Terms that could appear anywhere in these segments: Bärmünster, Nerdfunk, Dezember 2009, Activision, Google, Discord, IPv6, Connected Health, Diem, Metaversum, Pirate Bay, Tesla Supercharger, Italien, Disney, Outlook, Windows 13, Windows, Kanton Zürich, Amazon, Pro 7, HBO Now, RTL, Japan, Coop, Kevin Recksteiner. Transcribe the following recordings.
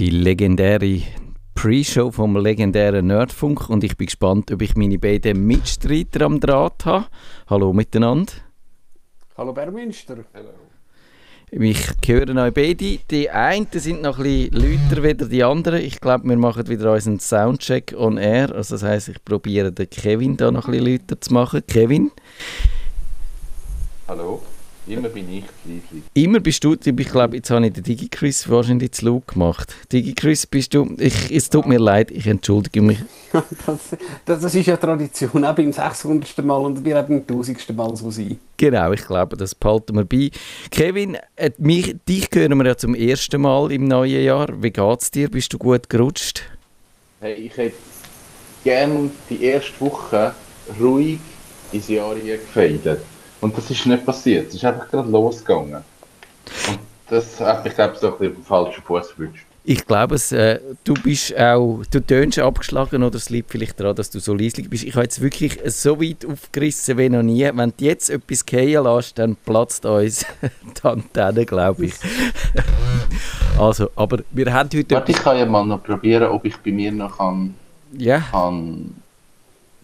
die legendäre Pre-Show vom legendären Nerdfunk und ich bin gespannt, ob ich meine beiden Mitstreiter am Draht habe. Hallo miteinander. Hallo Bärmünster. Hallo. Ich höre euch beide. Die einen sind noch etwas lauter als die anderen. Ich glaube, wir machen wieder unseren Soundcheck on air. Also das heisst, ich probiere den Kevin da noch etwas lauter zu machen. Kevin. Hallo. Immer bin ich leise. Immer bist du, ich glaube, jetzt habe ich den DigiChris wahrscheinlich zu laut gemacht. DigiChris, bist du, es tut mir leid, ich entschuldige mich. Das ist ja Tradition, auch beim 600. Mal und wir haben beim 1000. Mal so sein. Genau, ich glaube, das behalten wir bei. Kevin, dich hören wir ja zum ersten Mal im neuen Jahr. Wie geht's dir? Bist du gut gerutscht? Hey, ich hätte gerne die erste Woche ruhig ins Jahr hier gefeiert. Und das ist nicht passiert, es ist einfach gerade losgegangen. Und das hat mich, glaube ich, so ein bisschen auf den falschen Fuß erwischt. Ich glaube, du tönst abgeschlagen oder es liegt vielleicht daran, dass du so leise bist. Ich habe jetzt wirklich so weit aufgerissen wie noch nie. Wenn du jetzt etwas fallen lässt, dann platzt uns die Antenne, glaube ich. Also, aber wir haben heute... Warte, ich kann ja mal noch probieren, ob ich bei mir noch kann... Ja. Kann...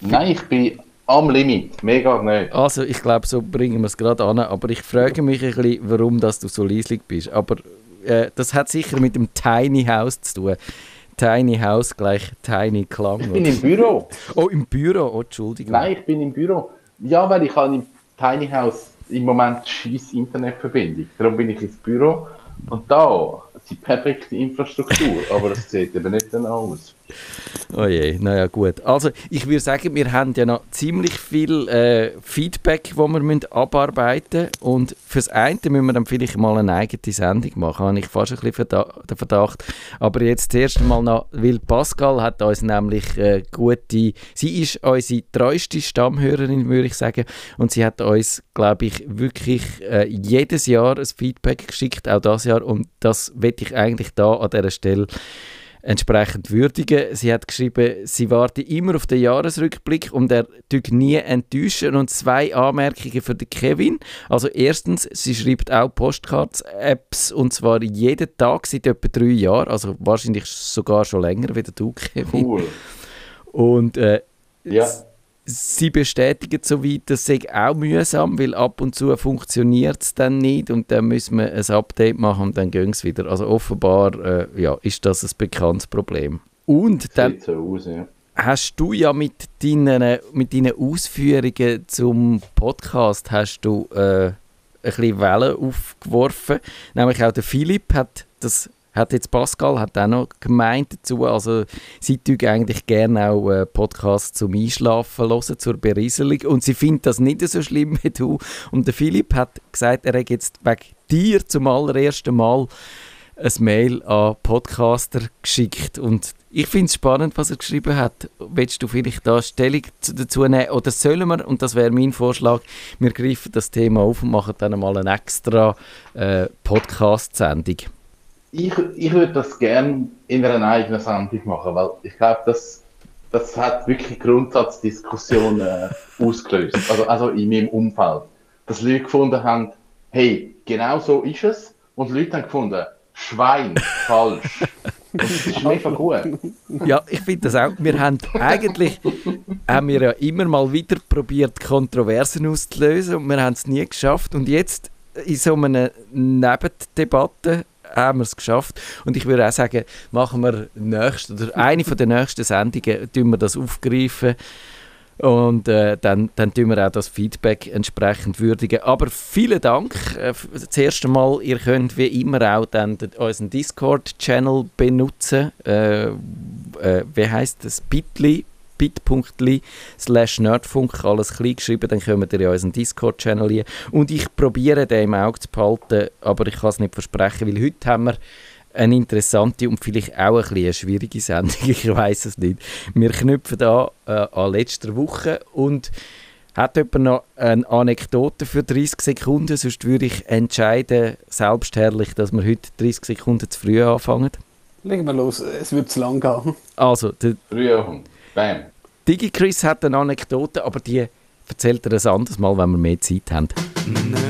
Nein, ich bin... Am Limit, mega nicht. Also ich glaube, so bringen wir es gerade an, aber ich frage mich ein bisschen, warum dass du so leislich bist. Aber das hat sicher mit dem Tiny House zu tun. Tiny House gleich Tiny Klang. Ich bin im Büro. Oh, im Büro? Oh, Entschuldigung. Nein, ich bin im Büro. Ja, weil ich habe im Tiny House im Moment scheiß Internetverbindung. Darum bin ich ins Büro und da... Die perfekte Infrastruktur, aber es sieht eben nicht dann aus. Oh je, naja gut. Also ich würde sagen, wir haben ja noch ziemlich viel Feedback, das wir abarbeiten müssen. Und fürs eine müssen wir dann vielleicht mal eine eigene Sendung machen, habe ich fast ein bisschen den Verdacht. Aber jetzt das erste Mal noch, weil Pascal hat uns nämlich sie ist unsere treueste Stammhörerin, würde ich sagen. Und sie hat uns, glaube ich, wirklich jedes Jahr ein Feedback geschickt, auch das Jahr. Und das möchte ich eigentlich da an dieser Stelle entsprechend würdigen. Sie hat geschrieben, sie warte immer auf den Jahresrückblick und er tut nie enttäuschen. Und 2 Anmerkungen für den Kevin. Also erstens, sie schreibt auch Postcards-Apps und zwar jeden Tag seit etwa 3 Jahren. Also wahrscheinlich sogar schon länger wie du, Kevin. Cool. Und ja. Sie bestätigen soweit, das sei auch mühsam, weil ab und zu funktioniert es dann nicht und dann müssen wir ein Update machen und dann geht es wieder. Also offenbar ist das ein bekanntes Problem. Und dann hast du ja mit deinen Ausführungen zum Podcast hast du ein bisschen Wellen aufgeworfen. Nämlich auch der Philipp hat jetzt Pascal auch noch gemeint dazu, also sie tue eigentlich gerne auch Podcasts zum Einschlafen hören, zur Berieselung und sie findet das nicht so schlimm wie du. Und der Philipp hat gesagt, er hat jetzt wegen dir zum allerersten Mal ein Mail an Podcaster geschickt und ich finde es spannend, was er geschrieben hat. Willst du vielleicht da Stellung dazu nehmen oder sollen wir, und das wäre mein Vorschlag, wir greifen das Thema auf und machen dann mal eine extra Podcast-Sendung. Ich würde das gerne in einer eigenen Sendung machen, weil ich glaube, das hat wirklich Grundsatzdiskussionen ausgelöst, also in meinem Umfeld. Dass Leute gefunden haben, hey, genau so ist es, und Leute haben gefunden, Schwein, falsch. Das ist mega gut. Ja, ich finde das auch. Wir haben eigentlich ja immer mal wieder probiert, Kontroversen auszulösen und wir haben es nie geschafft. Und jetzt in so einer Nebendebatte haben wir es geschafft. Und ich würde auch sagen, machen wir eine von den nächsten Sendungen, tun wir das aufgreifen und dann tun wir auch das Feedback entsprechend würdigen. Aber vielen Dank. Das erste Mal, ihr könnt wie immer auch dann unseren Discord-Channel benutzen. Wie heisst das? bit.ly/Nerdfunk, alles klein geschrieben, dann kommt ihr in unseren Discord-Channel hier. Und ich probiere den im Auge zu behalten, aber ich kann es nicht versprechen, weil heute haben wir eine interessante und vielleicht auch ein bisschen eine schwierige Sendung, ich weiß es nicht. Wir knüpfen da an letzter Woche und hat jemand noch eine Anekdote für 30 Sekunden? Sonst würde ich entscheiden, selbstherrlich, dass wir heute 30 Sekunden zu früh anfangen. Legen wir los, es wird zu lang gehen. Also, Bam. DigiChris hat eine Anekdote, aber die erzählt er ein anderes Mal, wenn wir mehr Zeit haben. Nerdfunk.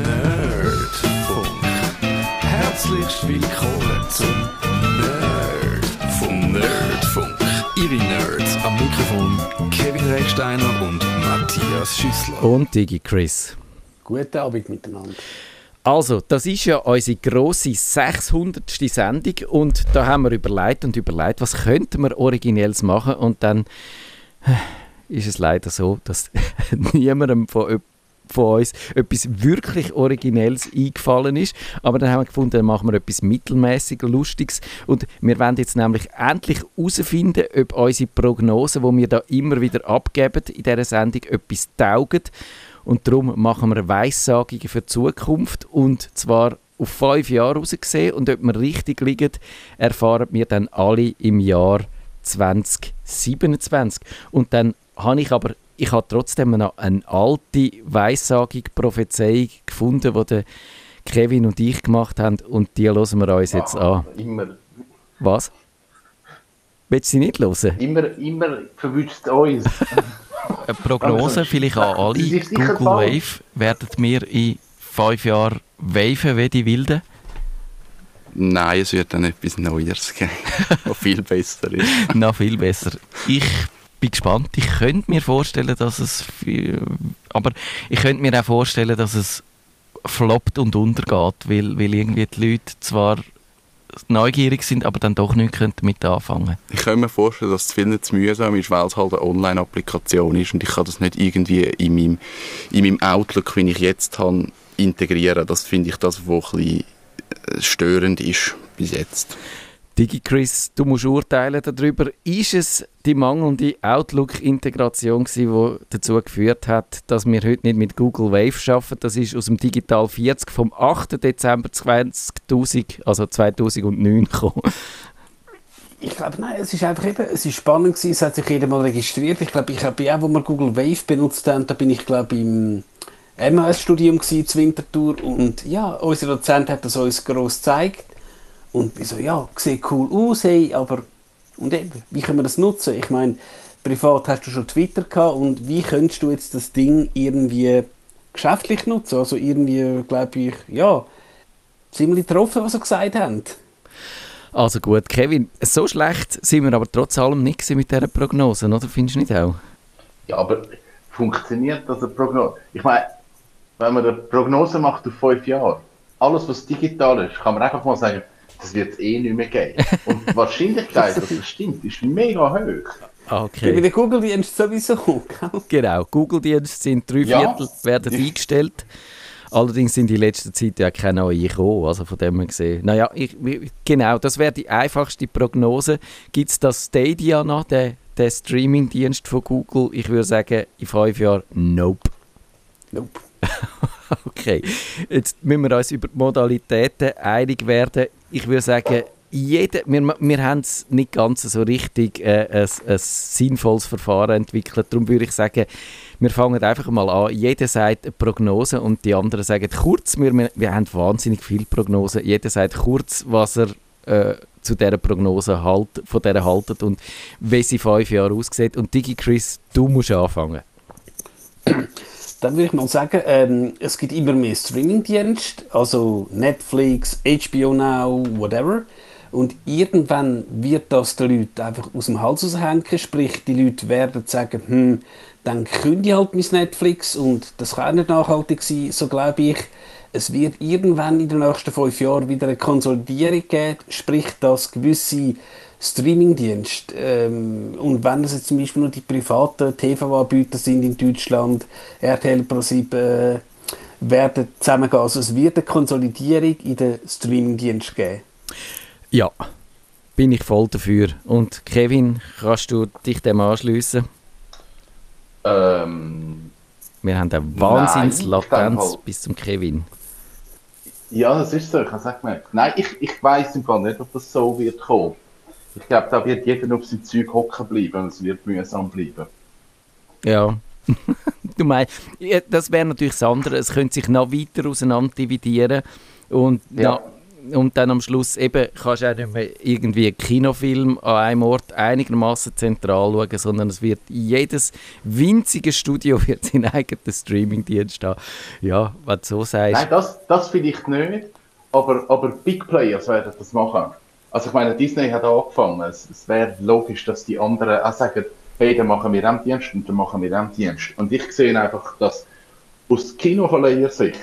Herzlich willkommen zum Nerd. TV-Nerds am Mikrofon Kevin Recksteiner und Matthias Schüssler. Und DigiChris. Guten Abend miteinander. Also, das ist ja unsere grosse 600. Sendung und da haben wir überlegt, was könnten wir Originelles machen, und dann ist es leider so, dass niemandem von uns etwas wirklich Originelles eingefallen ist. Aber dann haben wir gefunden, dann machen wir etwas mittelmäßig Lustiges. Und wir wollen jetzt nämlich endlich herausfinden, ob unsere Prognosen, die wir da immer wieder abgeben in dieser Sendung, etwas taugen. Und darum machen wir Weissagungen für die Zukunft. Und zwar auf 5 Jahre rausgesehen. Und ob wir richtig liegen, erfahren wir dann alle im Jahr 2027. Und dann habe ich aber... Ich habe trotzdem noch eine alte Weissagung, Prophezeiung gefunden, die Kevin und ich gemacht haben, und die hören wir uns jetzt an. Immer. Was? Willst du sie nicht hören? Immer verwünscht uns. Eine Prognose vielleicht an alle. Google Wave, werden wir in 5 Jahren waven wie die Wilden? Nein, es wird dann etwas Neues geben, was viel besser ist. Noch viel besser. Ich bin gespannt. Ich könnte mir vorstellen, dass es floppt und untergeht, weil irgendwie die Leute zwar neugierig sind, aber dann doch nichts damit anfangen. Ich kann mir vorstellen, dass es vielen zu mühsam ist, weil es halt eine Online-Applikation ist und ich kann das nicht irgendwie in meinem Outlook, wie ich jetzt habe, integrieren. Das finde ich das, was ein bisschen störend ist bis jetzt. DigiChris, du musst urteilen darüber. Ist es die mangelnde Outlook-Integration gewesen, die dazu geführt hat, dass wir heute nicht mit Google Wave arbeiten? Das ist aus dem Digital 40 vom 8. Dezember 2009 gekommen. Ich glaube, nein, es ist einfach eben, es ist spannend gewesen, es hat sich jeder mal registriert. Ich glaube, ich habe auch, wo wir Google Wave benutzt haben, da bin ich, glaube ich, im MS-Studium gewesen, zu Winterthur. Und ja, unser Dozent hat das uns gross gezeigt. Und ich so, ja, sieht cool aus, hey, aber und eben, wie können wir das nutzen? Ich meine, privat hast du schon Twitter gehabt, und wie könntest du jetzt das Ding irgendwie geschäftlich nutzen? Also irgendwie, glaube ich, ja, ziemlich getroffen, was sie gesagt haben. Also gut, Kevin, so schlecht sind wir aber trotz allem nicht mit dieser Prognosen, oder? Findest du nicht auch? Ja, aber funktioniert das eine Prognose? Ich meine, wenn man eine Prognose macht auf 5 Jahre, alles was digital ist, kann man einfach mal sagen, das wird es eh nicht mehr geben. Und die Wahrscheinlichkeit, dass das stimmt, ist mega hoch. Okay. Bei den Google-Diensten sowieso. Genau, Google-Dienste sind 3/4 werden eingestellt. Allerdings sind in letzter Zeit ja keine neuen gekommen, also von dem her gesehen. Naja, genau, das wäre die einfachste Prognose. Gibt es das Stadia noch, den Streaming-Dienst von Google? Ich würde sagen, in 5 Jahren, nope. Nope. Okay, jetzt müssen wir uns über die Modalitäten einig werden. Ich würde sagen, wir haben es nicht ganz so richtig ein sinnvolles Verfahren entwickelt. Darum würde ich sagen, wir fangen einfach mal an. Jeder sagt eine Prognose und die anderen sagen kurz. Wir haben wahnsinnig viele Prognosen. Jeder sagt kurz, was er zu dieser Prognose haltet und wie sie 5 Jahre aussieht. Und DigiChris, du musst anfangen. Dann würde ich mal sagen, es gibt immer mehr Streaming-Dienste, also Netflix, HBO Now, whatever. Und irgendwann wird das den Leuten einfach aus dem Hals raushängen. Sprich, die Leute werden sagen, dann kündige ich halt mein Netflix, und das kann auch nicht nachhaltig sein. So glaube ich, es wird irgendwann in den nächsten 5 Jahren wieder eine Konsolidierung geben, sprich, dass gewisse Streamingdienst. Und wenn das jetzt zum Beispiel nur die privaten TV-Anbieter sind in Deutschland, RTL, Pro 7, werden zusammengehen. Also es wird eine Konsolidierung in den Streamingdienst geben. Ja, bin ich voll dafür. Und Kevin, kannst du dich dem anschliessen? Wir haben eine Wahnsinns-Latenz bis zum Kevin. Ja, das ist so. Ich habe es auch gemerkt. Nein, ich weiss im Fall nicht, ob das so wird kommen. Ich glaube, da wird jeder auf sein Zeug hocken bleiben und es wird mühsam bleiben. Ja. Du meinst, das wäre natürlich das andere. Es könnte sich noch weiter auseinander dividieren. Und dann am Schluss eben kannst du auch nicht mehr irgendwie einen Kinofilm an einem Ort einigermaßen zentral schauen, sondern es wird jedes winzige Studio wird seinen eigenen Streamingdienst haben. Ja, was du so sagst. Nein, das vielleicht nicht, aber Big Players werden das machen. Also ich meine, Disney hat auch angefangen. Es wäre logisch, dass die anderen auch sagen, hey, dann machen wir diesen Dienst und dann machen wir diesen Dienst. Und ich sehe einfach, dass aus Kinoverleiher-Sicht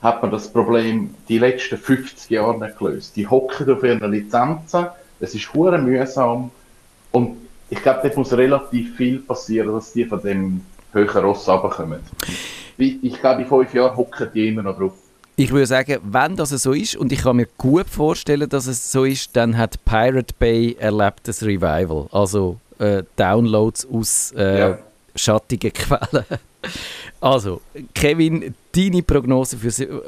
hat man das Problem die letzten 50 Jahre nicht gelöst. Die hocken auf ihren Lizenzen, es ist hure mühsam und ich glaube, dort muss relativ viel passieren, dass die von dem höheren Ross runterkommen. Ich glaube, in 5 Jahren hocken die immer noch drauf. Ich würde sagen, wenn das so ist, und ich kann mir gut vorstellen, dass es so ist, dann hat Pirate Bay erlebt das Revival. Also Downloads aus schattigen Quellen. Also, Kevin, deine Prognose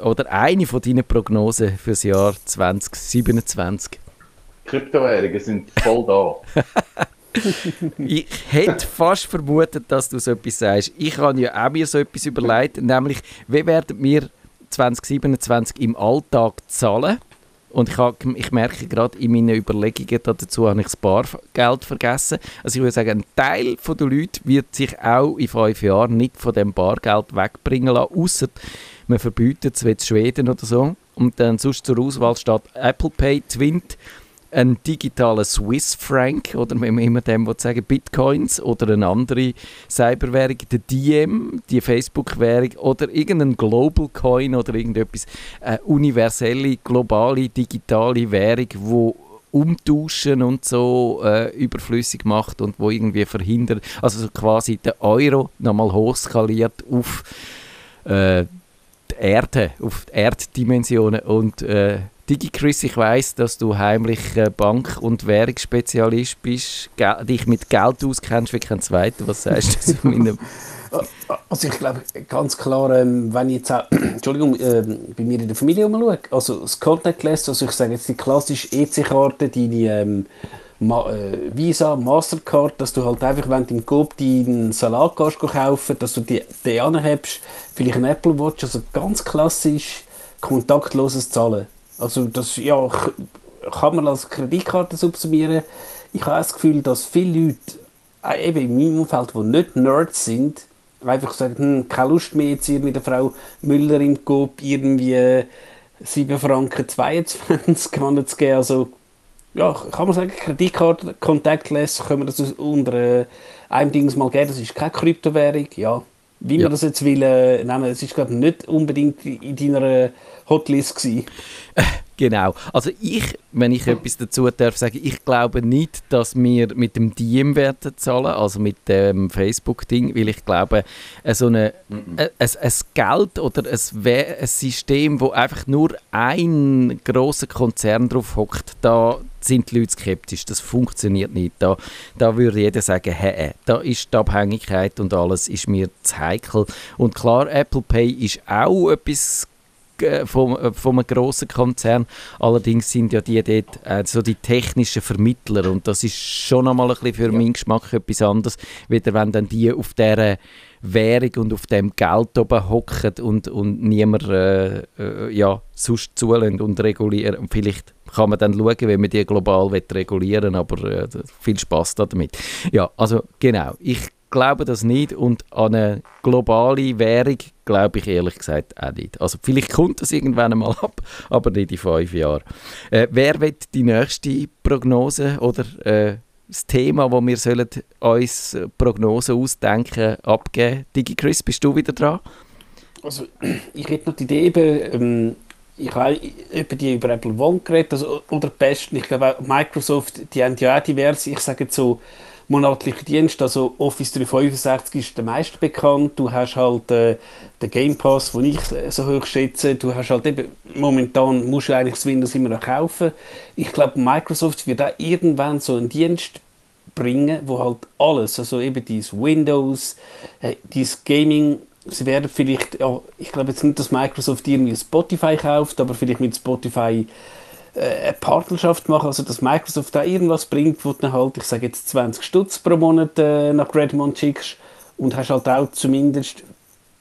oder eine von deinen Prognosen für das Jahr 2027? Kryptowährungen sind voll da. Ich hätte fast vermutet, dass du so etwas sagst. Ich habe ja auch mir so etwas überlegt, nämlich, wie werden wir 2027 im Alltag zahlen? Und ich merke gerade in meinen Überlegungen dazu, habe ich das Bargeld vergessen. Also ich würde sagen, ein Teil der Leute wird sich auch in 5 Jahren nicht von dem Bargeld wegbringen lassen, ausser man verbietet es wie in Schweden oder so. Und dann sonst zur Auswahl steht Apple Pay, Twint, ein digitaler Swiss Franc oder wenn man immer dem sagen Bitcoins oder eine andere Cyberwährung, der Diem, die Facebook-Währung oder irgendein Global Coin oder irgendetwas, eine universelle, globale, digitale Währung, die umtauschen und so überflüssig macht und wo irgendwie verhindert, also so quasi der Euro nochmal hochskaliert auf die Erde, auf die Erddimensionen und DigiChris, ich weiss, dass du heimlich Bank- und Währungsspezialist bist, dich mit Geld auskennst wie kein Zweiter. Was sagst du zu meinem? Also ich glaube ganz klar, wenn ich jetzt auch bei mir in der Familie umschaue, also das Contactless, also ich sage jetzt die klassische EC-Karte, deine Visa, Mastercard, dass du halt einfach, wenn du im Coop deinen Salat kannst kaufen, dass du die anhebst, vielleicht eine Apple Watch, also ganz klassisch kontaktloses Zahlen. Also das ja, kann man als Kreditkarte subsumieren. Ich habe das Gefühl, dass viele Leute, eben in meinem Umfeld, die nicht Nerds sind, einfach sagen, keine Lust mehr jetzt hier mit der Frau Müller im Coop irgendwie 7,22 Franken zu geben. Also ja, kann man sagen, Kreditkarte, Contactless, können wir das unter einem Dings mal geben, das ist keine Kryptowährung, ja. Wie man das jetzt will, nehmen, es ist glaube ich nicht unbedingt in deiner Hotlist gewesen. Genau. Also ich, wenn ich etwas dazu darf sagen, ich glaube nicht, dass wir mit dem Diem werden zahlen, also mit dem Facebook-Ding, weil ich glaube, so ein Geld oder ein System, wo einfach nur ein grosser Konzern drauf hockt, da sind die Leute skeptisch. Das funktioniert nicht. Da würde jeder sagen, da ist die Abhängigkeit und alles ist mir zu heikel. Und klar, Apple Pay ist auch etwas von einem grossen Konzern. Allerdings sind ja die dort so die technischen Vermittler und das ist schon einmal ein bisschen für meinen Geschmack etwas anderes, wieder wenn dann die auf dieser Währung und auf dem Geld oben hocken und niemand sonst zulässt und reguliert. Vielleicht kann man dann schauen, wie man die global regulieren will, aber viel Spass damit. Ja, also genau. Ich glaube das nicht und an eine globale Währung glaube ich ehrlich gesagt auch nicht. Also vielleicht kommt das irgendwann einmal ab, aber nicht in 5 Jahren. Wer will die nächste Prognose oder das Thema, wo wir sollen uns Prognosen ausdenken, abgeben? DigiChris, bist du wieder dran? Also ich hätte noch die Idee, ich habe über Apple One geredet, also unter Besten. Ich glaube auch Microsoft, die haben ja auch diverse, ich sage jetzt so, monatliche Dienste, also Office 365 ist der meiste bekannt. Du hast halt den Game Pass, den ich so hoch schätze. Du hast halt eben, momentan musst du eigentlich das Windows immer noch kaufen. Ich glaube, Microsoft wird auch irgendwann so einen Dienst bringen, wo halt alles, also eben dieses Windows, dieses Gaming, sie werden vielleicht, ja, ich glaube jetzt nicht, dass Microsoft irgendwie Spotify kauft, aber vielleicht mit Spotify eine Partnerschaft machen, also dass Microsoft da irgendwas bringt, wo du dann halt, ich sage jetzt 20 Stutz pro Monat nach Redmond schickst und hast halt auch zumindest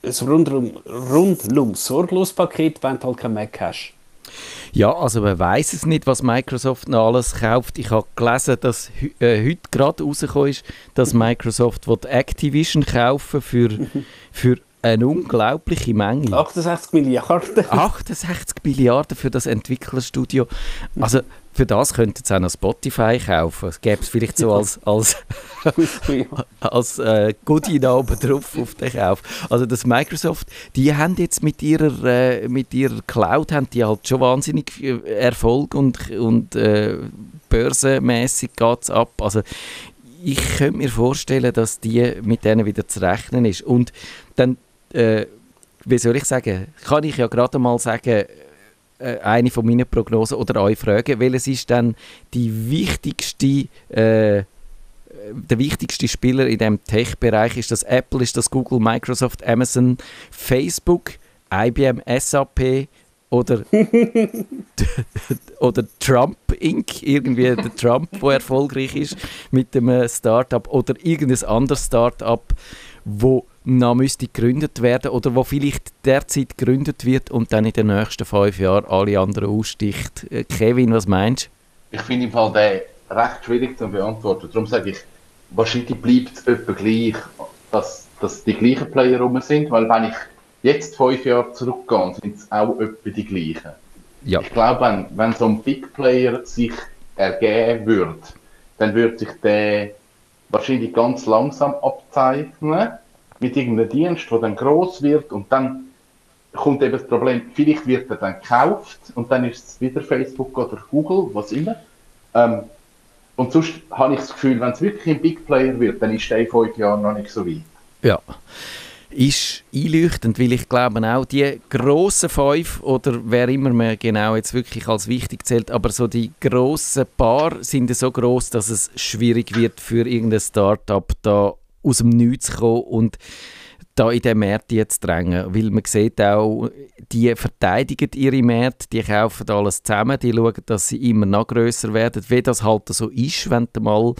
ein rundum sorglos Paket, wenn du halt kein Mac hast. Ja, also man weiß es nicht, was Microsoft noch alles kauft. Ich habe gelesen, dass heute gerade rausgekommen ist, dass Microsoft Activision kaufen für eine unglaubliche Menge. 68 Milliarden. 68 Milliarden für das Entwicklerstudio. Also Für das könnten sie auch noch Spotify kaufen. Es gäbe es vielleicht so als Goodie da oben drauf auf den Kauf. Also das Microsoft, die haben jetzt mit ihrer Cloud haben die halt schon wahnsinnig Erfolg und börsenmässig geht es ab. Also ich könnte mir vorstellen, dass die mit denen wieder zu rechnen ist. Und dann, wie soll ich sagen, kann ich ja gerade mal sagen, eine von meinen Prognosen oder eure Fragen, welches ist dann der wichtigste Spieler in diesem Tech-Bereich? Ist das Apple, ist das Google, Microsoft, Amazon, Facebook, IBM, SAP oder Trump Inc., irgendwie der Trump, der erfolgreich ist mit einem Start-up oder irgendein anderes Start-up, wo noch müsste gegründet werden oder wo vielleicht derzeit gegründet wird und dann in den nächsten 5 Jahren alle anderen aussticht. Kevin, was meinst du? Ich finde im Fall den recht schwierig zu beantworten. Darum sage ich, wahrscheinlich bleibt es etwa gleich, dass die gleichen Player rum sind, weil wenn ich jetzt 5 Jahre zurückgehe, sind es auch etwa die gleichen. Ja. Ich glaube, wenn so ein Big Player sich ergeben würde, dann würde sich der wahrscheinlich ganz langsam abzeichnen, mit irgendeinem Dienst, der dann gross wird und dann kommt eben das Problem, vielleicht wird er dann gekauft und dann ist es wieder Facebook oder Google, was immer. Und sonst habe ich das Gefühl, wenn es wirklich ein Big Player wird, dann ist der in 5 Jahren noch nicht so weit. Ja, ist einleuchtend, weil ich glaube auch, die grossen 5 oder wer immer man genau jetzt wirklich als wichtig zählt, aber so die grossen Paar sind so gross, dass es schwierig wird für irgendein Start-up da aus dem Nichts kommen und da in den Märkten jetzt drängen. Weil man sieht auch, die verteidigen ihre Märkte, die kaufen alles zusammen, die schauen, dass sie immer noch grösser werden. Wie das halt so ist, wenn du mal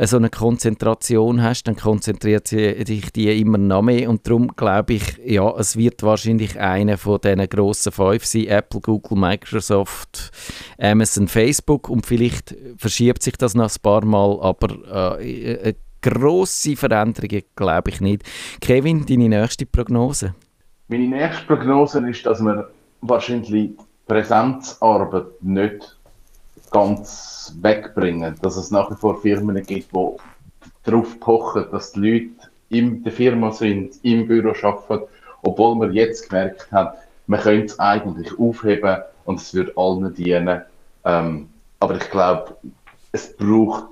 so eine Konzentration hast, dann konzentriert sich die immer noch mehr und darum glaube ich, ja, es wird wahrscheinlich einer von diesen grossen 5 sein, Apple, Google, Microsoft, Amazon, Facebook und vielleicht verschiebt sich das noch ein paar Mal, aber grosse Veränderungen glaube ich nicht. Kevin, deine nächste Prognose? Meine nächste Prognose ist, dass man wahrscheinlich die Präsenzarbeit nicht ganz wegbringen. Dass es nach wie vor Firmen gibt, die darauf pochen, dass die Leute in der Firma sind, im Büro arbeiten, obwohl wir jetzt gemerkt haben, man könnte es eigentlich aufheben und es würde allen dienen. Aber ich glaube, es braucht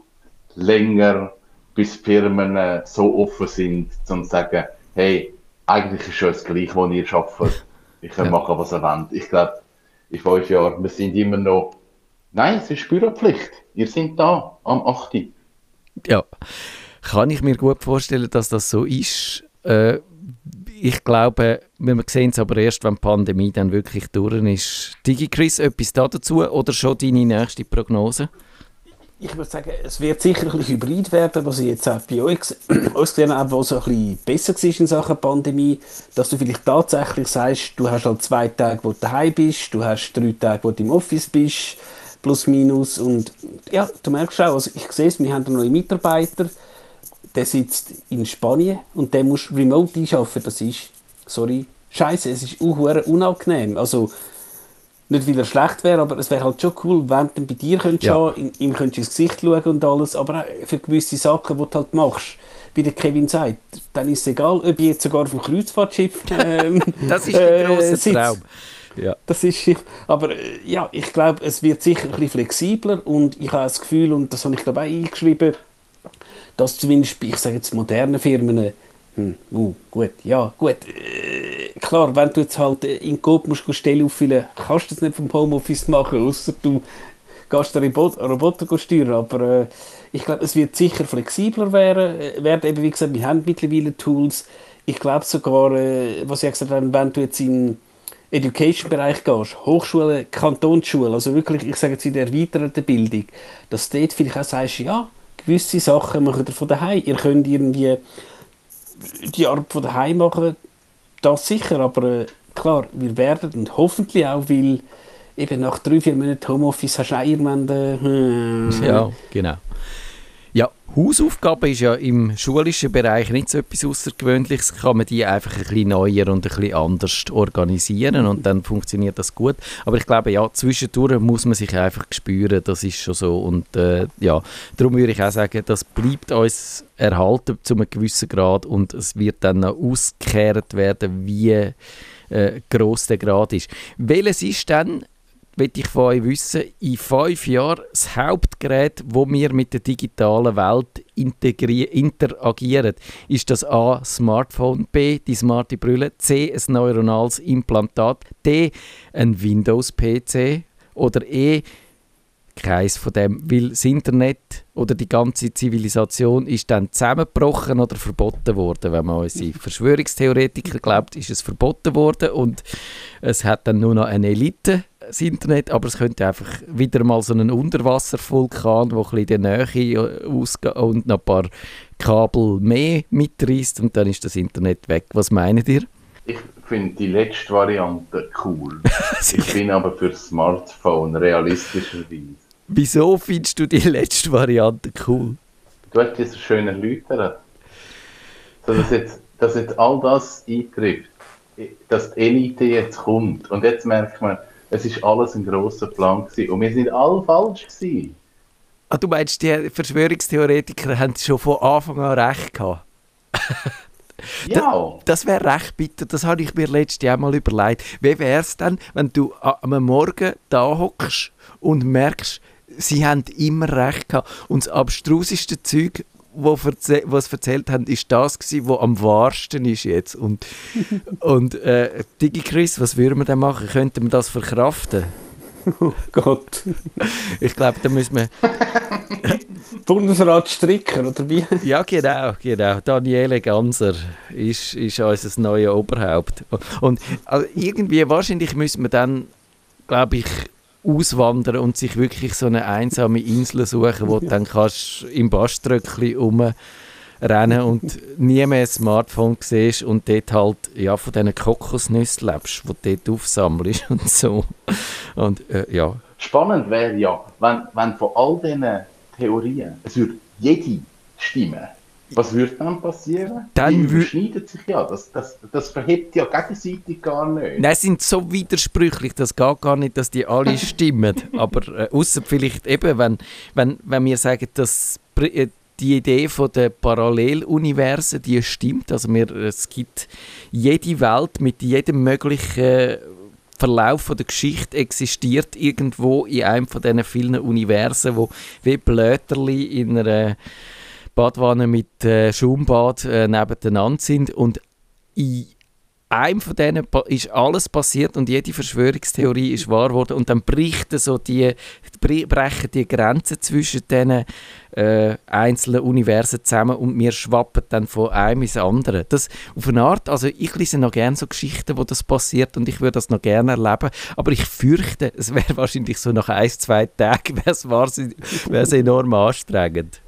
länger, bis Firmen so offen sind, um zu sagen, hey, eigentlich ist es gleich, wo ihr arbeitet. Ich kann machen, was ihr wollt. Ich glaube, in 5 Jahren, wir sind immer noch, nein, es ist Büropflicht. Ihr seid da, am 8. Ja, kann ich mir gut vorstellen, dass das so ist. Ich glaube, wir sehen es aber erst, wenn die Pandemie dann wirklich durch ist. DigiChris, etwas dazu oder schon deine nächste Prognose? Ich würde sagen, es wird sicher ein bisschen hybrid werden, was ich jetzt auch bei euch gesehen habe, was so ein bisschen besser war in Sachen Pandemie, dass du vielleicht tatsächlich sagst, du hast halt 2 Tage, wo du daheim bist, du hast 3 Tage, wo du im Office bist, plus minus und ja, du merkst auch, also ich sehe es, wir haben einen neuen Mitarbeiter, der sitzt in Spanien und der muss remote arbeiten, das ist, sorry, scheiße, es ist unangenehm, also nicht, weil er schlecht wäre, aber es wäre halt schon cool, wenn du bei dir schauen könntest, ihm könntest ins Gesicht schauen und alles, aber auch für gewisse Sachen, die du halt machst, wie der Kevin sagt, dann ist es egal, ob ich jetzt sogar vom Kreuzfahrtschiff das ist der grosse Traum. Ja. Das ist, aber ja, ich glaube, es wird sicher ein bisschen flexibler und ich habe das Gefühl, und das habe ich dabei eingeschrieben, dass zumindest, ich sage jetzt modernen Firmen, klar, wenn du jetzt halt in Coop musst Stellen auffüllen, kannst du das nicht vom Homeoffice machen, außer du gehst den Roboter steuern. Aber ich glaube, es wird sicher flexibler werden. Eben, wie gesagt, wir haben mittlerweile Tools. Ich glaube sogar, was ich gesagt habe, wenn du jetzt im Education-Bereich gehst, Hochschulen, Kantonsschulen, also wirklich, ich sage jetzt in der erweiterten Bildung, dass du dort vielleicht auch sagst, ja, gewisse Sachen macht ihr von daheim. Ihr könnt irgendwie die Arbeit von daheim machen. Das sicher, aber klar, wir werden und hoffentlich auch, weil eben nach 3-4 Monaten Homeoffice hast du auch irgendwann ja, genau. Ja, Hausaufgaben ist ja im schulischen Bereich nicht so etwas Außergewöhnliches. Kann man die einfach ein bisschen neuer und ein bisschen anders organisieren und dann funktioniert das gut. Aber ich glaube, ja, zwischendurch muss man sich einfach spüren, das ist schon so. Und ja, darum würde ich auch sagen, das bleibt uns erhalten zu einem gewissen Grad und es wird dann noch ausgekehrt werden, wie gross der Grad ist. Welches ist dann, will ich von euch wissen, in 5 Jahren das Hauptgerät, das wir mit der digitalen Welt interagieren? Ist das A, Smartphone, B, die smarte Brille, C, ein neuronales Implantat, D, ein Windows-PC oder E, keins von dem, weil das Internet oder die ganze Zivilisation ist dann zusammengebrochen oder verboten worden. Wenn man unsere Verschwörungstheoretiker glaubt, ist es verboten worden und es hat dann nur noch eine Elite, das Internet, aber es könnte einfach wieder mal so einen Unterwasservulkan, der ein bisschen in der Nähe ausgeht und noch ein paar Kabel mehr mitreißt und dann ist das Internet weg. Was meint ihr? Ich finde die letzte Variante cool. Ich bin aber für Smartphone realistischerweise. Wieso findest du die letzte Variante cool? Du hast das so schön erläutert. So, dass jetzt all das eintrifft, dass die Elite jetzt kommt und jetzt merkt man, es war alles ein grosser Plan gewesen. Und wir sind alle falsch gewesen. Ah, du meinst, die Verschwörungstheoretiker haben schon von Anfang an recht gehabt? Ja. Das wäre recht bitter, das habe ich mir letztes Jahr mal überlegt. Wie wäre es denn, wenn du am Morgen da hockst und merkst, sie haben immer recht gehabt. Und das abstruseste Zeug, was sie erzählt haben, ist das gewesen, was am wahrsten ist jetzt. Und DigiChris, was würden wir denn machen? Könnten wir das verkraften? Oh Gott. Ich glaube, da müssen wir... Bundesrat Stricker, oder wie? Ja, genau. Daniele Ganser ist unser neues Oberhaupt. Und also irgendwie, wahrscheinlich müssen wir dann, glaube ich, auswandern und sich wirklich so eine einsame Insel suchen, wo du dann kannst im Baströckchen rumrennen und nie mehr ein Smartphone siehst und dort halt ja, von diesen Kokosnüssen lebst, die du dort aufsammelst und so. Und, ja. Spannend wäre ja, wenn von all diesen Theorien, es würde jede stimmen. Was würde dann passieren? Die überschneiden sich ja. Das verhebt ja gegenseitig gar nicht. Nein, sie sind so widersprüchlich, das geht gar nicht, dass die alle stimmen. Aber außer vielleicht eben, wenn wir sagen, dass die Idee von den Paralleluniversen, die stimmt. Also es gibt jede Welt mit jedem möglichen Verlauf von der Geschichte existiert irgendwo in einem von diesen vielen Universen, wo wie Blöterli in einer Badwanne mit Schaumbad nebeneinander sind und in einem von denen ist alles passiert und jede Verschwörungstheorie ist wahr geworden und dann brechen die Grenzen zwischen diesen einzelnen Universen zusammen und wir schwappen dann von einem ins andere. Das auf eine Art, also ich lese noch gerne so Geschichten, wo das passiert und ich würde das noch gerne erleben, aber ich fürchte, es wäre wahrscheinlich so nach 1-2 Tagen wäre es enorm anstrengend.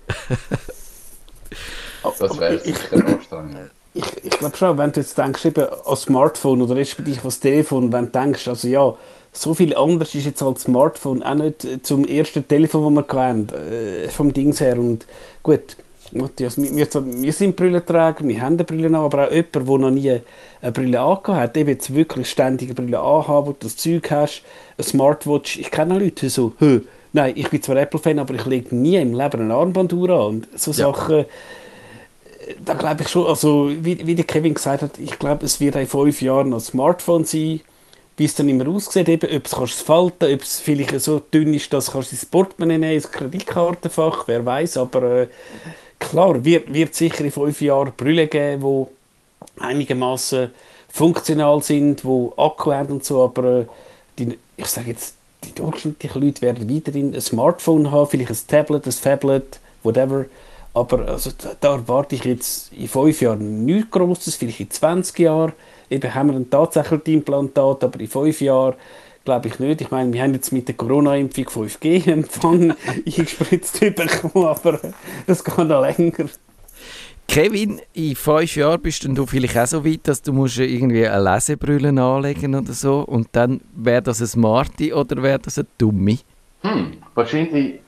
Das wäre sicher anstrengend. Ich glaube schon, wenn du jetzt denkst, eben an Smartphone oder respektive an Telefon, wenn du denkst, also ja, so viel anders ist jetzt als Smartphone auch nicht zum ersten Telefon, das wir gewähnt, vom Dings her. Und gut, Matthias, wir sind Brillenträger, wir haben eine Brille an, aber auch jemand, der noch nie eine Brille angehabt hat, eben jetzt wirklich ständig eine Brille anhaben, wo du das Zeug hast, eine Smartwatch. Ich kenne Leute, die so, nein, ich bin zwar Apple-Fan, aber ich lege nie im Leben eine Armbanduhr an. Und so Sachen... Da glaube ich schon, also wie der Kevin gesagt hat, ich glaube, es wird in 5 Jahren ein Smartphone sein, wie es dann immer aussieht, eben, ob es falten, ob es vielleicht so dünn ist, dass du ins Portemonnaie nehmen kannst, ins Kreditkartenfach, wer weiß, aber klar, wird sicher in 5 Jahren Brille geben, die einigermaßen funktional sind, die Akku haben und so, aber ich sage jetzt, die durchschnittlichen Leute werden weiterhin ein Smartphone haben, vielleicht ein Tablet, ein Phablet, whatever. Aber also, da erwarte ich jetzt in 5 Jahren nichts Grosses, vielleicht in 20 Jahren. Eben haben wir ein tatsächliches Implantat, aber in 5 Jahren glaube ich nicht. Ich meine, wir haben jetzt mit der Corona-Impfung 5G-Empfang eingespritzt bekommen, aber das geht noch länger. Kevin, in 5 Jahren bist du vielleicht auch so weit, dass du musst irgendwie eine Lesebrille anlegen oder so und dann wäre das ein Smarty oder wäre das ein Dummi? Wahrscheinlich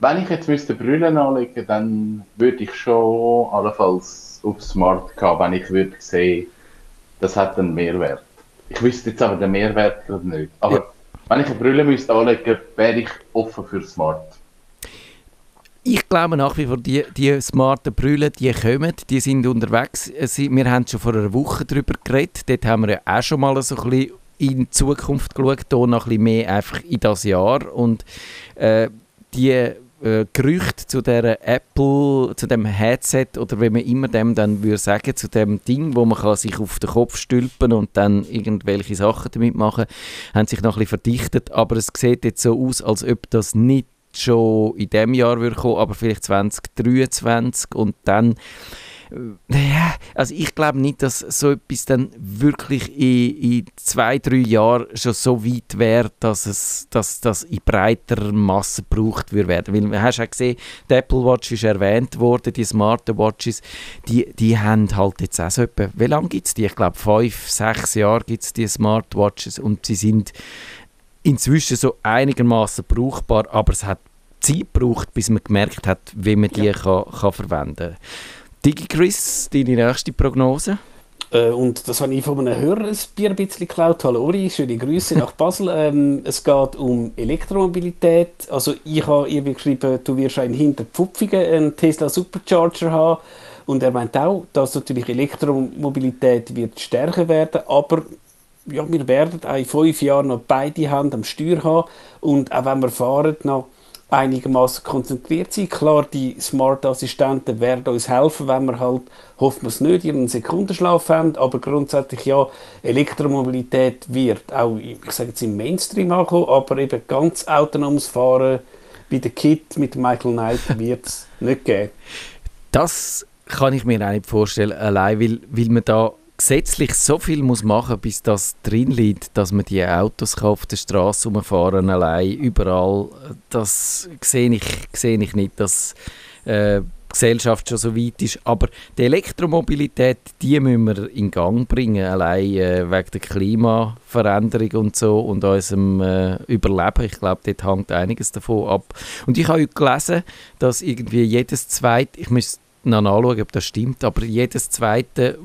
Wenn ich jetzt müsste Brille anlegen, dann würde ich schon allenfalls auf Smart gehen, wenn ich würde sehen, das hat einen Mehrwert. Ich wüsste jetzt aber den Mehrwert gerade nicht. Aber ja, wenn ich eine Brille müsste anlegen, wäre ich offen für Smart. Ich glaube nach wie vor, die smarten Brüllen, die kommen, die sind unterwegs. Wir haben schon vor einer Woche darüber geredet. Dort haben wir ja auch schon mal so ein bisschen in Zukunft geschaut, hier noch ein bisschen mehr einfach in das Jahr. Und die Gerüchte zu dieser Apple, zu dem Headset oder wie man immer dem dann würde sagen, zu dem Ding, wo man kann sich auf den Kopf stülpen und dann irgendwelche Sachen damit machen, haben sich noch ein bisschen verdichtet. Aber es sieht jetzt so aus, als ob das nicht schon in diesem Jahr würde kommen, aber vielleicht 2023 und dann also ich glaube nicht, dass so etwas dann wirklich in 2-3 Jahren schon so weit wäre, dass das in breiter Masse gebraucht werden. Weil du hast ja gesehen, die Apple Watch ist erwähnt worden, die smarten Watches, die haben halt jetzt auch so etwa, wie lange gibt es die? Ich glaube 5-6 Jahre gibt es die Smartwatches und sie sind inzwischen so einigermaßen brauchbar, aber es hat Zeit gebraucht, bis man gemerkt hat, wie man die kann verwenden kann. DigiChris, deine nächste Prognose? Und das habe ich von einem Hörer ein Bier ein bisschen geklaut. Hallo Ori, schöne Grüße nach Basel. Es geht um Elektromobilität. Also ich habe irgendwie geschrieben, du wirst einen hinter Pfupfigen einen Tesla Supercharger haben. Und er meint auch, dass natürlich Elektromobilität wird stärker werden, aber ja, wir werden auch in 5 Jahren noch beide Hände am Steuer haben und auch wenn wir fahren, noch einigermaßen konzentriert sein. Klar, die Smart-Assistenten werden uns helfen, wenn wir halt, hoffen wir es nicht, ihren Sekundenschlaf haben, aber grundsätzlich ja, Elektromobilität wird auch, ich sage jetzt im Mainstream ankommen, aber eben ganz autonomes Fahren bei der Kid mit Michael Knight wird es nicht geben. Das kann ich mir auch nicht vorstellen, allein weil man da gesetzlich so viel muss machen, bis das drin liegt, dass man die Autos kann auf der Straße rumfahren, allein, überall. Das sehe ich nicht, dass die Gesellschaft schon so weit ist. Aber die Elektromobilität, die müssen wir in Gang bringen, allein wegen der Klimaveränderung und so und unserem Überleben. Ich glaube, dort hängt einiges davon ab. Und ich habe heute gelesen, dass irgendwie jedes zweite, ich müsste nachschauen, ob das stimmt, aber jedes zweite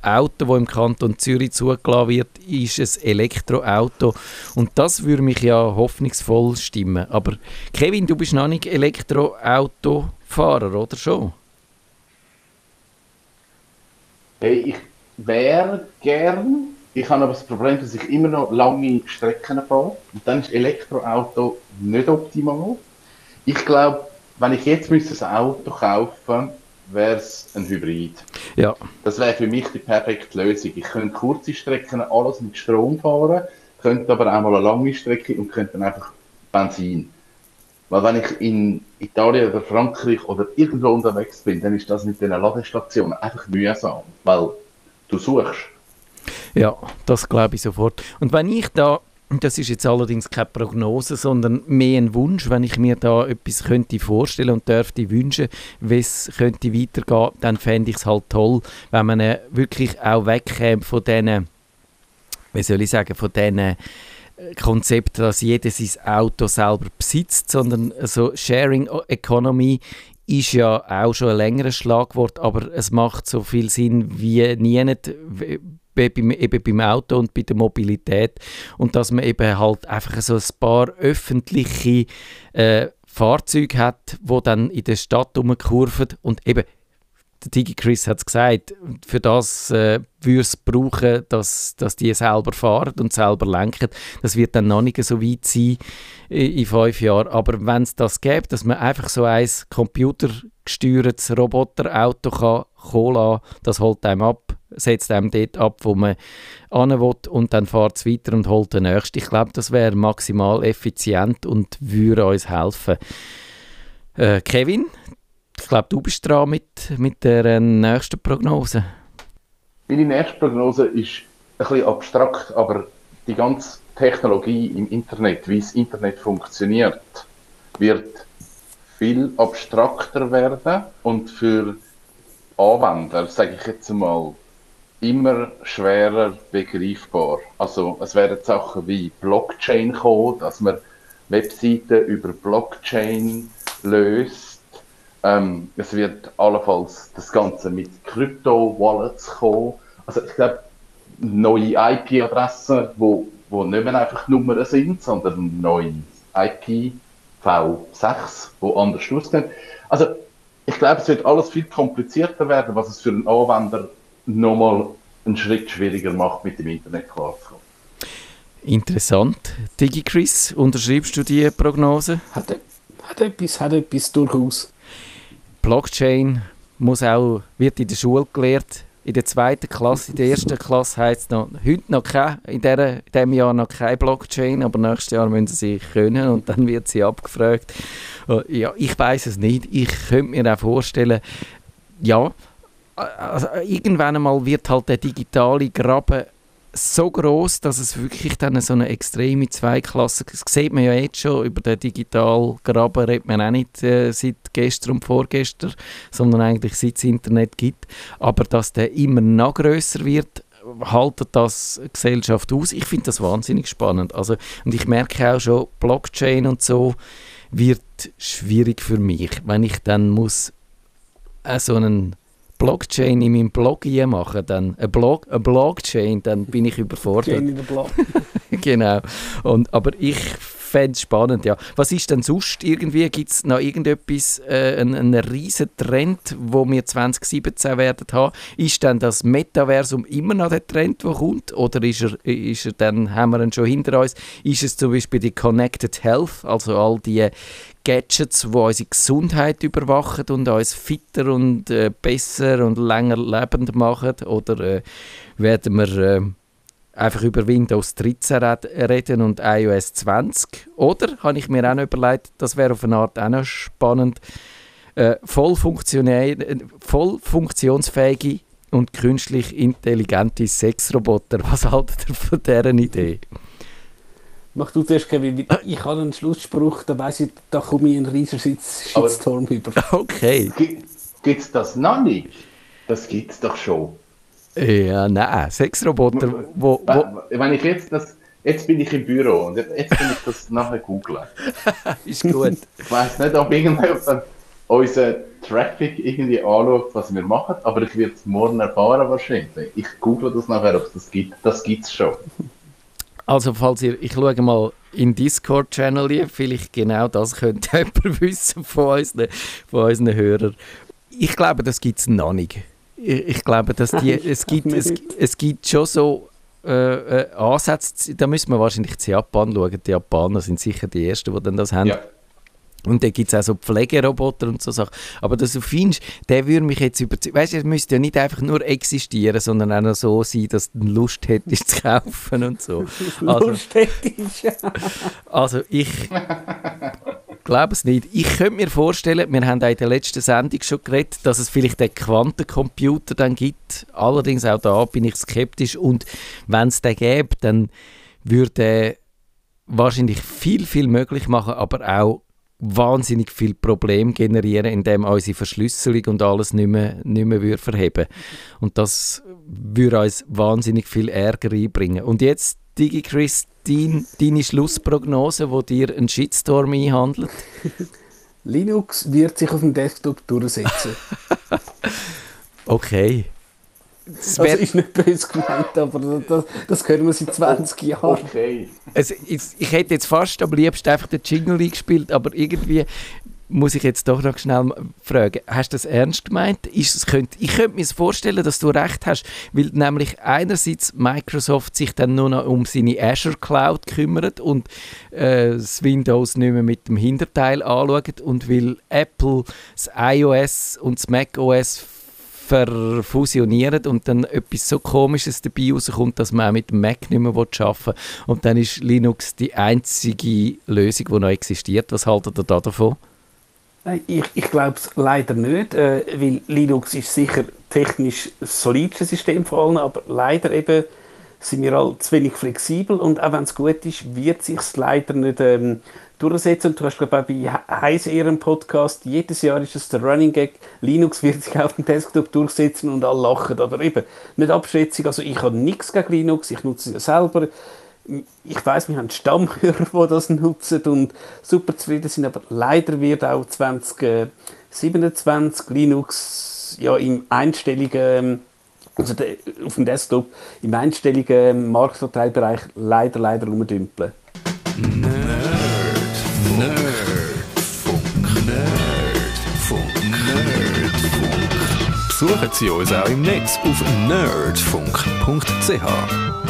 Auto, das im Kanton Zürich zugelassen wird, ist ein Elektroauto. Und das würde mich ja hoffnungsvoll stimmen. Aber Kevin, du bist noch nicht Elektroautofahrer, oder schon? Hey, ich wäre gern. Ich habe aber das Problem, dass ich immer noch lange Strecken fahre. Und dann ist Elektroauto nicht optimal. Ich glaube, wenn ich jetzt ein Auto kaufen müsste, wäre es ein Hybrid. Ja. Das wäre für mich die perfekte Lösung. Ich könnte kurze Strecken alles mit Strom fahren, könnte aber auch mal eine lange Strecke und könnte dann einfach Benzin. Weil wenn ich in Italien oder Frankreich oder irgendwo unterwegs bin, dann ist das mit den Ladestationen einfach mühsam, weil du suchst. Ja, das glaube ich sofort. Und wenn ich da... Das ist jetzt allerdings keine Prognose, sondern mehr ein Wunsch. Wenn ich mir da etwas könnte vorstellen und dürfte wünschen, wie es könnte weitergehen, dann fände ich es halt toll, wenn man wirklich auch wegkäme von diesen, wie soll ich sagen, von diesen Konzepten, dass jeder sein Auto selber besitzt, sondern so Sharing Economy ist ja auch schon ein längeres Schlagwort, aber es macht so viel Sinn wie nie nicht, eben beim Auto und bei der Mobilität und dass man eben halt einfach so ein paar öffentliche Fahrzeuge hat, die dann in der Stadt rumkurven und eben, der DigiChris hat es gesagt, für das würde es brauchen, dass die selber fahren und selber lenken. Das wird dann noch nicht so weit sein in 5 Jahren, aber wenn es das gäbe, dass man einfach so ein computergesteuertes Roboterauto kann Cola, das holt einem ab, setzt einem dort ab, wo man hin will und dann fährt es weiter und holt den nächsten. Ich glaube, das wäre maximal effizient und würde uns helfen. Kevin, ich glaube, du bist dran mit der nächsten Prognose. Meine nächste Prognose ist ein bisschen abstrakt, aber die ganze Technologie im Internet, wie das Internet funktioniert, wird viel abstrakter werden und für Anwender, sage ich jetzt mal, immer schwerer begreifbar. Also es werden Sachen wie Blockchain kommen, dass man Webseiten über Blockchain löst. Es wird allenfalls das Ganze mit Krypto-Wallets kommen. Also ich glaube, neue IP-Adressen, wo nicht mehr einfach Nummern sind, sondern neue IPv6, die anders aussehen. Also ich glaube, es wird alles viel komplizierter werden, was es für einen Anwender nochmal einen Schritt schwieriger macht, mit dem Internet klarzukommen. Interessant. DigiChris, unterschreibst du die Prognose? Hat etwas durchaus. Blockchain wird in der Schule gelehrt. In der zweiten Klasse, in der ersten Klasse heisst es noch, heute noch keine, in diesem Jahr noch keine Blockchain, aber nächstes Jahr müssen sie können und dann wird sie abgefragt. Ja, ich weiss es nicht. Ich könnte mir auch vorstellen, ja, also irgendwann einmal wird halt der digitale Graben so gross, dass es wirklich dann so eine extreme Zweiklasse, das sieht man ja jetzt schon, über den Digitalgraben redet man auch nicht seit gestern und vorgestern, sondern eigentlich seit es Internet gibt, aber dass der immer noch grösser wird, haltet das Gesellschaft aus. Ich finde das wahnsinnig spannend, also, und ich merke auch schon, Blockchain und so wird schwierig für mich, wenn ich dann muss so einen Blockchain in meinem Blog machen, dann eine Blockchain, dann bin ich überfordert. In den Blog. Genau. Aber ich fände es spannend, ja. Was ist denn sonst irgendwie? Gibt es noch irgendetwas, einen riesen Trend, den wir 2017 werden haben? Ist denn das Metaversum immer noch der Trend, der kommt? Oder ist er dann, haben wir ihn schon hinter uns? Ist es zum Beispiel die Connected Health, also all die Gadgets, die unsere Gesundheit überwachen und uns fitter und besser und länger lebend machen? Oder werden wir einfach über Windows 13 reden und iOS 20? Oder, habe ich mir auch noch überlegt, das wäre auf eine Art auch noch spannend, voll funktionsfähige und künstlich intelligente Sexroboter. Was haltet ihr von dieser Idee? Mach du zuerst, Kevin. Ich habe einen Schlussspruch, da weiss ich, da komme ich einen riesen Shitstorm über. Okay. Gibt es das noch nicht? Das gibt es doch schon. Ja, nein. Sexroboter, wo... Wenn ich jetzt bin ich im Büro und jetzt kann ich das nachher googeln. Ist gut. Ich weiss nicht, ob irgendjemand unseren Traffic irgendwie anschaut, was wir machen, aber ich werde es morgen erfahren wahrscheinlich. Ich google das nachher, ob es das gibt. Das gibt es schon. Also falls ich schaue mal in Discord-Channel, vielleicht genau das könnte jemand wissen von unseren Hörern. Ich glaube, das gibt es noch nicht. Ich glaube, dass es gibt schon so Ansätze, da müssen wir wahrscheinlich zu Japan schauen, die Japaner sind sicher die Ersten, die dann das haben. Ja. Und dann gibt es auch so Pflegeroboter und so Sachen. Aber dass du findest, der würde mich jetzt überzeugen. Weißt du, es müsste ja nicht einfach nur existieren, sondern auch noch so sein, dass du Lust hättest zu kaufen und so. Lust hättest. Also ich glaube es nicht. Ich könnte mir vorstellen, wir haben auch in der letzten Sendung schon geredet, dass es vielleicht den Quantencomputer dann gibt. Allerdings auch da bin ich skeptisch. Und wenn es den gäbe, dann würde er wahrscheinlich viel, viel möglich machen, aber auch wahnsinnig viel Probleme generieren, indem unsere Verschlüsselung und alles nicht mehr verheben. Und das würde uns wahnsinnig viel Ärger einbringen. Und jetzt, DigiChris, deine Schlussprognose, die dir einen Shitstorm einhandelt? Linux wird sich auf dem Desktop durchsetzen. Okay. Das ist nicht böse gemeint, aber das hören wir seit 20 Jahren. Okay. Also, ich hätte jetzt fast am liebsten einfach den Jingle eingespielt, aber irgendwie muss ich jetzt doch noch schnell fragen, hast du das ernst gemeint? Ich könnte mir vorstellen, dass du recht hast, weil nämlich einerseits Microsoft sich dann nur noch um seine Azure Cloud kümmert und das Windows nicht mehr mit dem Hinterteil anschaut und weil Apple das iOS und das macOS verfusionieren und dann etwas so Komisches dabei rauskommt, dass man auch mit dem Mac nicht mehr arbeiten will. Und dann ist Linux die einzige Lösung, die noch existiert. Was haltet ihr da davon? Ich glaube es leider nicht, weil Linux ist sicher technisch das solidste System von allen, aber leider eben sind wir alle zu wenig flexibel und auch wenn es gut ist, wird es sich leider nicht durchsetzen. Du hast, glaube ich, auch bei Heisehren-Podcast, jedes Jahr ist es der Running Gag, Linux wird sich auf dem Desktop durchsetzen und alle lachen. Aber eben, nicht Abschätzung, also ich habe nichts gegen Linux, ich nutze es ja selber. ich weiss, wir haben Stammhörer, die das nutzen und super zufrieden sind, aber leider wird auch 2027 Linux ja im einstelligen, also auf dem Desktop, im einstelligen Marktanteilbereich leider rumdümpeln. Nerdfunk. Besuchen Sie uns auch im Netz auf nerdfunk.ch.